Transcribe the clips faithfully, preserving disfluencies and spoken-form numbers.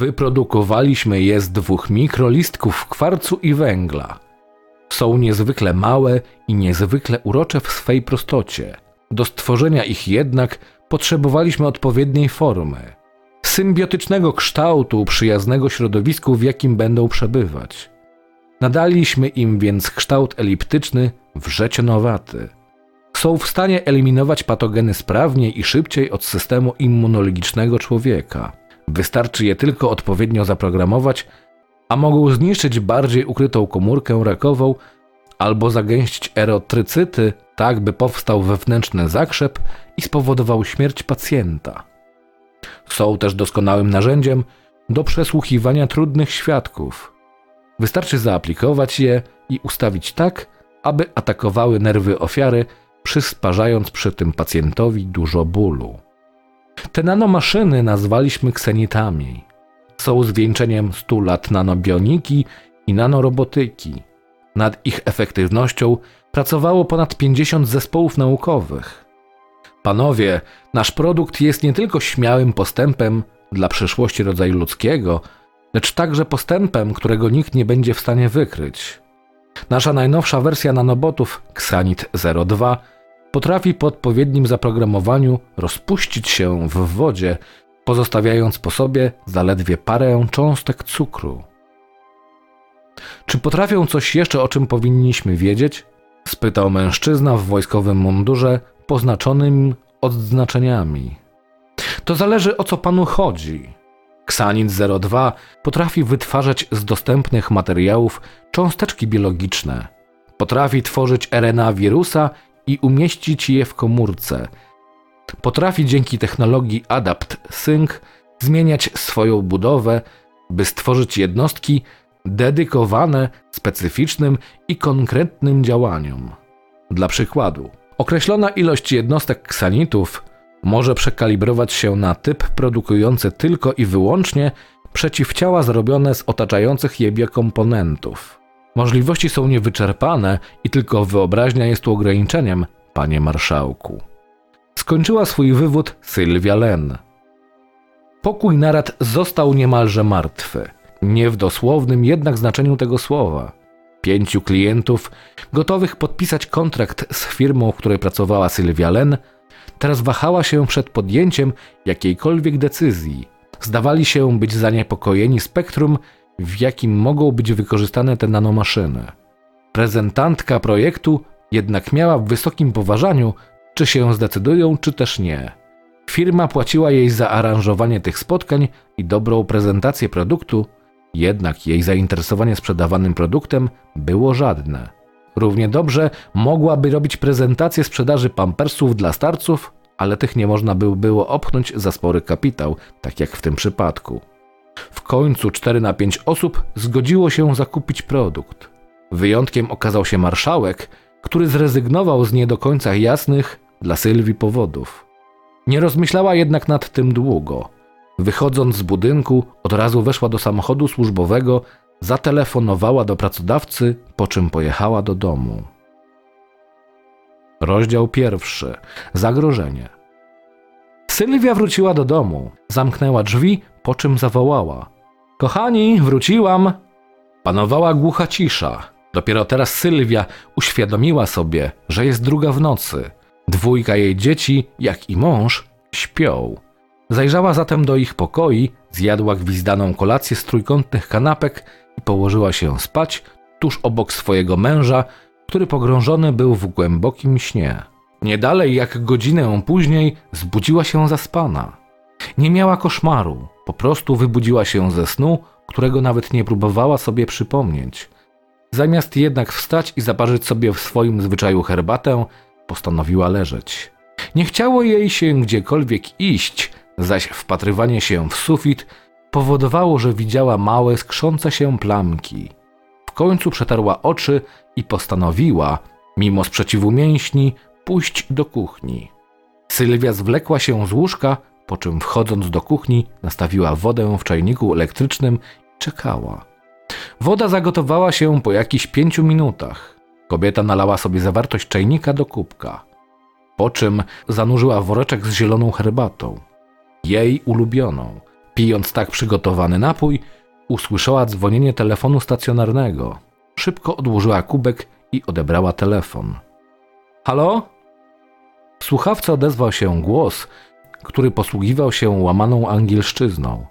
Wyprodukowaliśmy je z dwóch mikrolistków kwarcu i węgla. Są niezwykle małe i niezwykle urocze w swej prostocie. Do stworzenia ich jednak potrzebowaliśmy odpowiedniej formy, symbiotycznego kształtu przyjaznego środowisku, w jakim będą przebywać. Nadaliśmy im więc kształt eliptyczny, wrzecionowaty. Są w stanie eliminować patogeny sprawniej i szybciej od systemu immunologicznego człowieka. Wystarczy je tylko odpowiednio zaprogramować, a mogą zniszczyć bardziej ukrytą komórkę rakową albo zagęścić erytrycyty, tak by powstał wewnętrzny zakrzep i spowodował śmierć pacjenta. Są też doskonałym narzędziem do przesłuchiwania trudnych świadków. Wystarczy zaaplikować je i ustawić tak, aby atakowały nerwy ofiary, przysparzając przy tym pacjentowi dużo bólu. Te nanomaszyny nazwaliśmy ksenitami. Są zwieńczeniem stu lat nanobioniki i nanorobotyki. Nad ich efektywnością pracowało ponad pięćdziesiąt zespołów naukowych. Panowie, nasz produkt jest nie tylko śmiałym postępem dla przyszłości rodzaju ludzkiego, lecz także postępem, którego nikt nie będzie w stanie wykryć. Nasza najnowsza wersja nanobotów, Xenit zero dwa, potrafi po odpowiednim zaprogramowaniu rozpuścić się w wodzie, pozostawiając po sobie zaledwie parę cząstek cukru. Czy potrafią coś jeszcze, o czym powinniśmy wiedzieć? Spytał mężczyzna w wojskowym mundurze poznaczonym odznaczeniami. To zależy, o co panu chodzi. Xenit zero dwa potrafi wytwarzać z dostępnych materiałów cząsteczki biologiczne. Potrafi tworzyć R N A wirusa i umieścić je w komórce. Potrafi dzięki technologii ADAPT-SYNC zmieniać swoją budowę, by stworzyć jednostki dedykowane specyficznym i konkretnym działaniom. Dla przykładu, określona ilość jednostek ksanitów może przekalibrować się na typ produkujący tylko i wyłącznie przeciwciała zrobione z otaczających je biokomponentów. Możliwości są niewyczerpane i tylko wyobraźnia jest tu ograniczeniem, panie marszałku. Skończyła swój wywód Sylwia Len. Pokój narad został niemalże martwy. Nie w dosłownym jednak znaczeniu tego słowa. Pięciu klientów, gotowych podpisać kontrakt z firmą, w której pracowała Sylwia Len, teraz wahała się przed podjęciem jakiejkolwiek decyzji. Zdawali się być zaniepokojeni spektrum, w jakim mogą być wykorzystane te nanomaszyny. Prezentantka projektu jednak miała w wysokim poważaniu, czy się zdecydują, czy też nie. Firma płaciła jej za aranżowanie tych spotkań i dobrą prezentację produktu, jednak jej zainteresowanie sprzedawanym produktem było żadne. Równie dobrze mogłaby robić prezentację sprzedaży pampersów dla starców, ale tych nie można by było opchnąć za spory kapitał, tak jak w tym przypadku. W końcu cztery na pięć osób zgodziło się zakupić produkt. Wyjątkiem okazał się marszałek, który zrezygnował z nie do końca jasnych dla Sylwii powodów. Nie rozmyślała jednak nad tym długo. Wychodząc z budynku, od razu weszła do samochodu służbowego, zatelefonowała do pracodawcy, po czym pojechała do domu. Rozdział pierwszy. Zagrożenie. Sylwia wróciła do domu, zamknęła drzwi, po czym zawołała. Kochani, wróciłam! Panowała głucha cisza. Dopiero teraz Sylwia uświadomiła sobie, że jest druga w nocy. Dwójka jej dzieci, jak i mąż, śpią. Zajrzała zatem do ich pokoi, zjadła gwizdaną kolację z trójkątnych kanapek i położyła się spać tuż obok swojego męża, który pogrążony był w głębokim śnie. Nie dalej jak godzinę później zbudziła się zaspana. Nie miała koszmaru, po prostu wybudziła się ze snu, którego nawet nie próbowała sobie przypomnieć. Zamiast jednak wstać i zaparzyć sobie w swoim zwyczaju herbatę, postanowiła leżeć. Nie chciało jej się gdziekolwiek iść, zaś wpatrywanie się w sufit powodowało, że widziała małe, skrzące się plamki. W końcu przetarła oczy i postanowiła, mimo sprzeciwu mięśni, pójść do kuchni. Sylwia zwlekła się z łóżka, po czym wchodząc do kuchni nastawiła wodę w czajniku elektrycznym i czekała. Woda zagotowała się po jakichś pięciu minutach. Kobieta nalała sobie zawartość czajnika do kubka, po czym zanurzyła woreczek z zieloną herbatą. Jej ulubioną. Pijąc tak przygotowany napój, usłyszała dzwonienie telefonu stacjonarnego. Szybko odłożyła kubek i odebrała telefon. Halo? W słuchawce odezwał się głos, który posługiwał się łamaną angielszczyzną.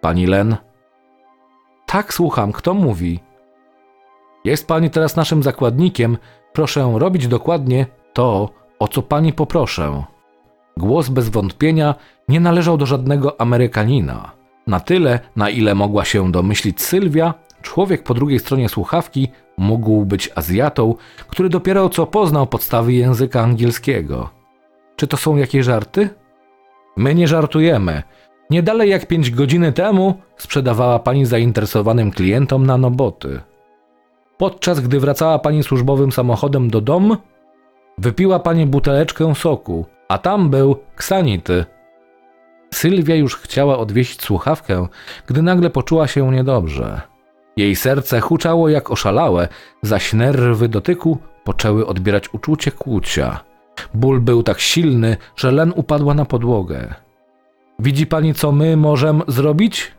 Pani Len? Tak, słucham. Kto mówi? Jest pani teraz naszym zakładnikiem. Proszę robić dokładnie to, o co pani poproszę. Głos bez wątpienia nie należał do żadnego Amerykanina. Na tyle, na ile mogła się domyślić Sylwia, człowiek po drugiej stronie słuchawki mógł być Azjatą, który dopiero co poznał podstawy języka angielskiego. Czy to są jakieś żarty? My nie żartujemy. Nie dalej jak pięć godziny temu sprzedawała pani zainteresowanym klientom nanoboty. Podczas gdy wracała pani służbowym samochodem do domu, wypiła pani buteleczkę soku, a tam był Xenit. Sylwia już chciała odwiesić słuchawkę, gdy nagle poczuła się niedobrze. Jej serce huczało jak oszalałe, zaś nerwy dotyku poczęły odbierać uczucie kłucia. Ból był tak silny, że Len upadła na podłogę. Widzi pani, co my możemy zrobić?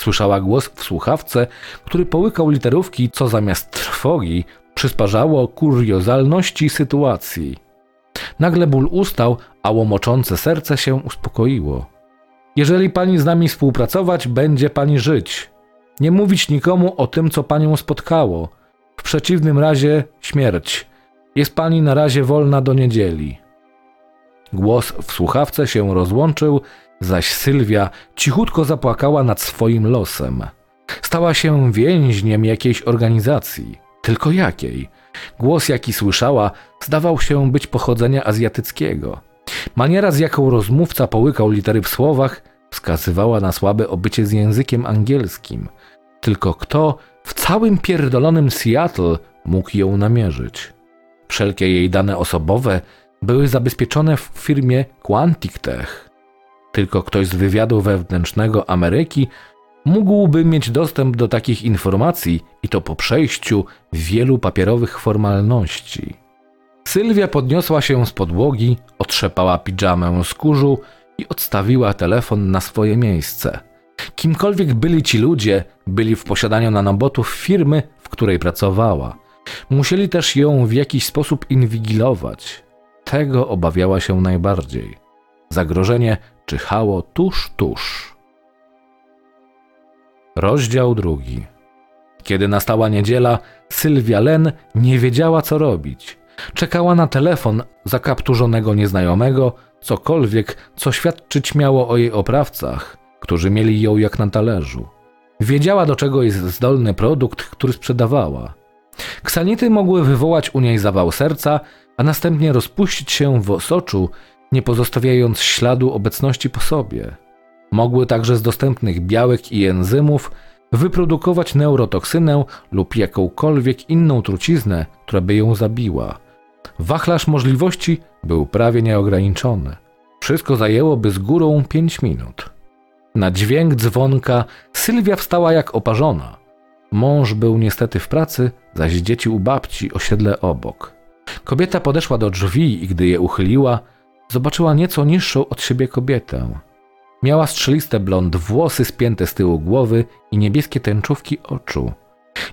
Słyszała głos w słuchawce, który połykał literówki, co zamiast trwogi przysparzało kuriozalności sytuacji. Nagle ból ustał, a łomoczące serce się uspokoiło. Jeżeli pani z nami współpracować, będzie pani żyć. Nie mówić nikomu o tym, co panią spotkało. W przeciwnym razie śmierć. Jest pani na razie wolna do niedzieli. Głos w słuchawce się rozłączył, zaś Sylwia cichutko zapłakała nad swoim losem. Stała się więźniem jakiejś organizacji. Tylko jakiej? Głos, jaki słyszała, zdawał się być pochodzenia azjatyckiego. Maniera, z jaką rozmówca połykał litery w słowach, wskazywała na słabe obycie z językiem angielskim. Tylko kto w całym pierdolonym Seattle mógł ją namierzyć? Wszelkie jej dane osobowe były zabezpieczone w firmie Quantic Tech. Tylko ktoś z wywiadu wewnętrznego Ameryki mógłby mieć dostęp do takich informacji i to po przejściu wielu papierowych formalności. Sylwia podniosła się z podłogi, otrzepała pidżamę z kurzu i odstawiła telefon na swoje miejsce. Kimkolwiek byli ci ludzie, byli w posiadaniu nanobotów firmy, w której pracowała. Musieli też ją w jakiś sposób inwigilować. Tego obawiała się najbardziej. Zagrożenie czyhało tuż, tuż. Rozdział drugi. Kiedy nastała niedziela, Sylwia Len nie wiedziała, co robić. Czekała na telefon zakapturzonego nieznajomego, cokolwiek, co świadczyć miało o jej oprawcach, którzy mieli ją jak na talerzu. Wiedziała, do czego jest zdolny produkt, który sprzedawała. Ksanity mogły wywołać u niej zawał serca, a następnie rozpuścić się w osoczu, nie pozostawiając śladu obecności po sobie. Mogły także z dostępnych białek i enzymów wyprodukować neurotoksynę lub jakąkolwiek inną truciznę, która by ją zabiła. Wachlarz możliwości był prawie nieograniczony. Wszystko zajęłoby z górą pięć minut. Na dźwięk dzwonka Sylwia wstała jak oparzona. Mąż był niestety w pracy, zaś dzieci u babci osiedle obok. Kobieta podeszła do drzwi i gdy je uchyliła, zobaczyła nieco niższą od siebie kobietę. Miała strzeliste blond włosy spięte z tyłu głowy i niebieskie tęczówki oczu.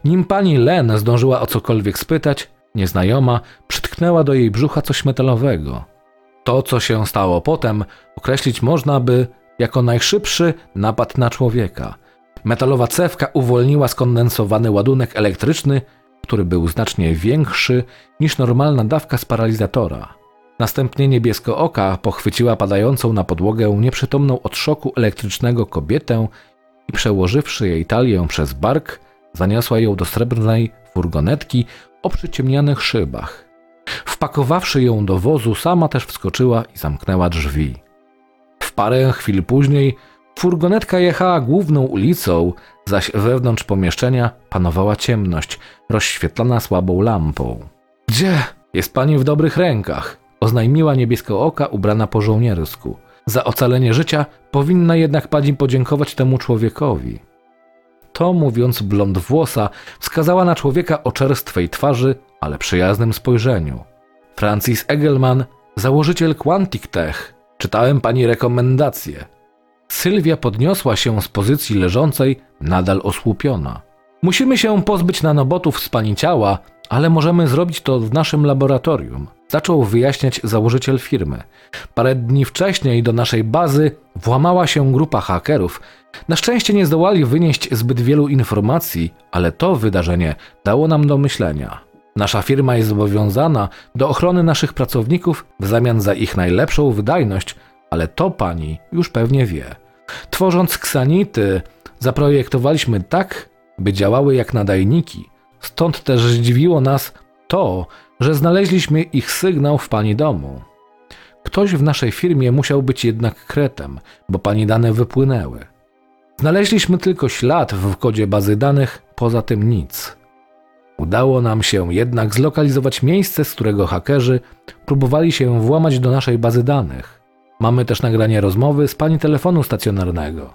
Nim pani Len zdążyła o cokolwiek spytać, nieznajoma przytknęła do jej brzucha coś metalowego. To, co się stało potem, określić można by jako najszybszy napad na człowieka. Metalowa cewka uwolniła skondensowany ładunek elektryczny, który był znacznie większy niż normalna dawka z paralizatora. Następnie niebieskooka pochwyciła padającą na podłogę nieprzytomną od szoku elektrycznego kobietę i przełożywszy jej talię przez bark, zaniosła ją do srebrnej furgonetki o przyciemnianych szybach. Wpakowawszy ją do wozu, sama też wskoczyła i zamknęła drzwi. W parę chwil później furgonetka jechała główną ulicą, zaś wewnątrz pomieszczenia panowała ciemność, rozświetlana słabą lampą. – Gdzie? Jest pani w dobrych rękach – oznajmiła niebieskooka ubrana po żołniersku. Za ocalenie życia powinna jednak pani podziękować temu człowiekowi. To mówiąc blond włosa wskazała na człowieka o czerstwej twarzy, ale przyjaznym spojrzeniu. Francis Egelman, założyciel Quantic Tech. Czytałem pani rekomendacje. Sylwia podniosła się z pozycji leżącej, nadal osłupiona. Musimy się pozbyć nanobotów z pani ciała, ale możemy zrobić to w naszym laboratorium, zaczął wyjaśniać założyciel firmy. Parę dni wcześniej do naszej bazy włamała się grupa hakerów. Na szczęście nie zdołali wynieść zbyt wielu informacji, ale to wydarzenie dało nam do myślenia. Nasza firma jest zobowiązana do ochrony naszych pracowników w zamian za ich najlepszą wydajność, ale to pani już pewnie wie. Tworząc ksanity, zaprojektowaliśmy tak, by działały jak nadajniki. Stąd też zdziwiło nas to, że znaleźliśmy ich sygnał w pani domu. Ktoś w naszej firmie musiał być jednak kretem, bo pani dane wypłynęły. Znaleźliśmy tylko ślad w kodzie bazy danych, poza tym nic. Udało nam się jednak zlokalizować miejsce, z którego hakerzy próbowali się włamać do naszej bazy danych. Mamy też nagranie rozmowy z pani telefonu stacjonarnego.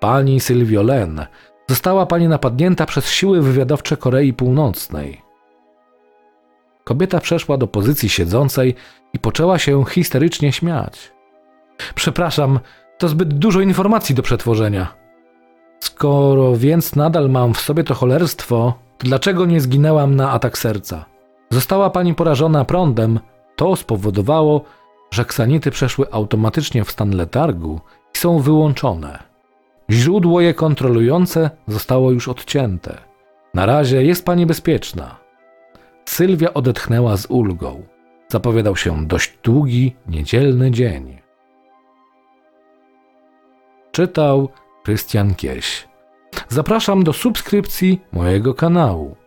Pani Sylwio Len. Została pani napadnięta przez siły wywiadowcze Korei Północnej. Kobieta przeszła do pozycji siedzącej i poczęła się histerycznie śmiać. Przepraszam, to zbyt dużo informacji do przetworzenia. Skoro więc nadal mam w sobie to cholerstwo, to dlaczego nie zginęłam na atak serca? Została pani porażona prądem. To spowodowało, że ksanity przeszły automatycznie w stan letargu i są wyłączone. Źródło je kontrolujące zostało już odcięte. Na razie jest pani bezpieczna. Sylwia odetchnęła z ulgą. Zapowiadał się dość długi, niedzielny dzień. Czytał Krystian Kieś. Zapraszam do subskrypcji mojego kanału.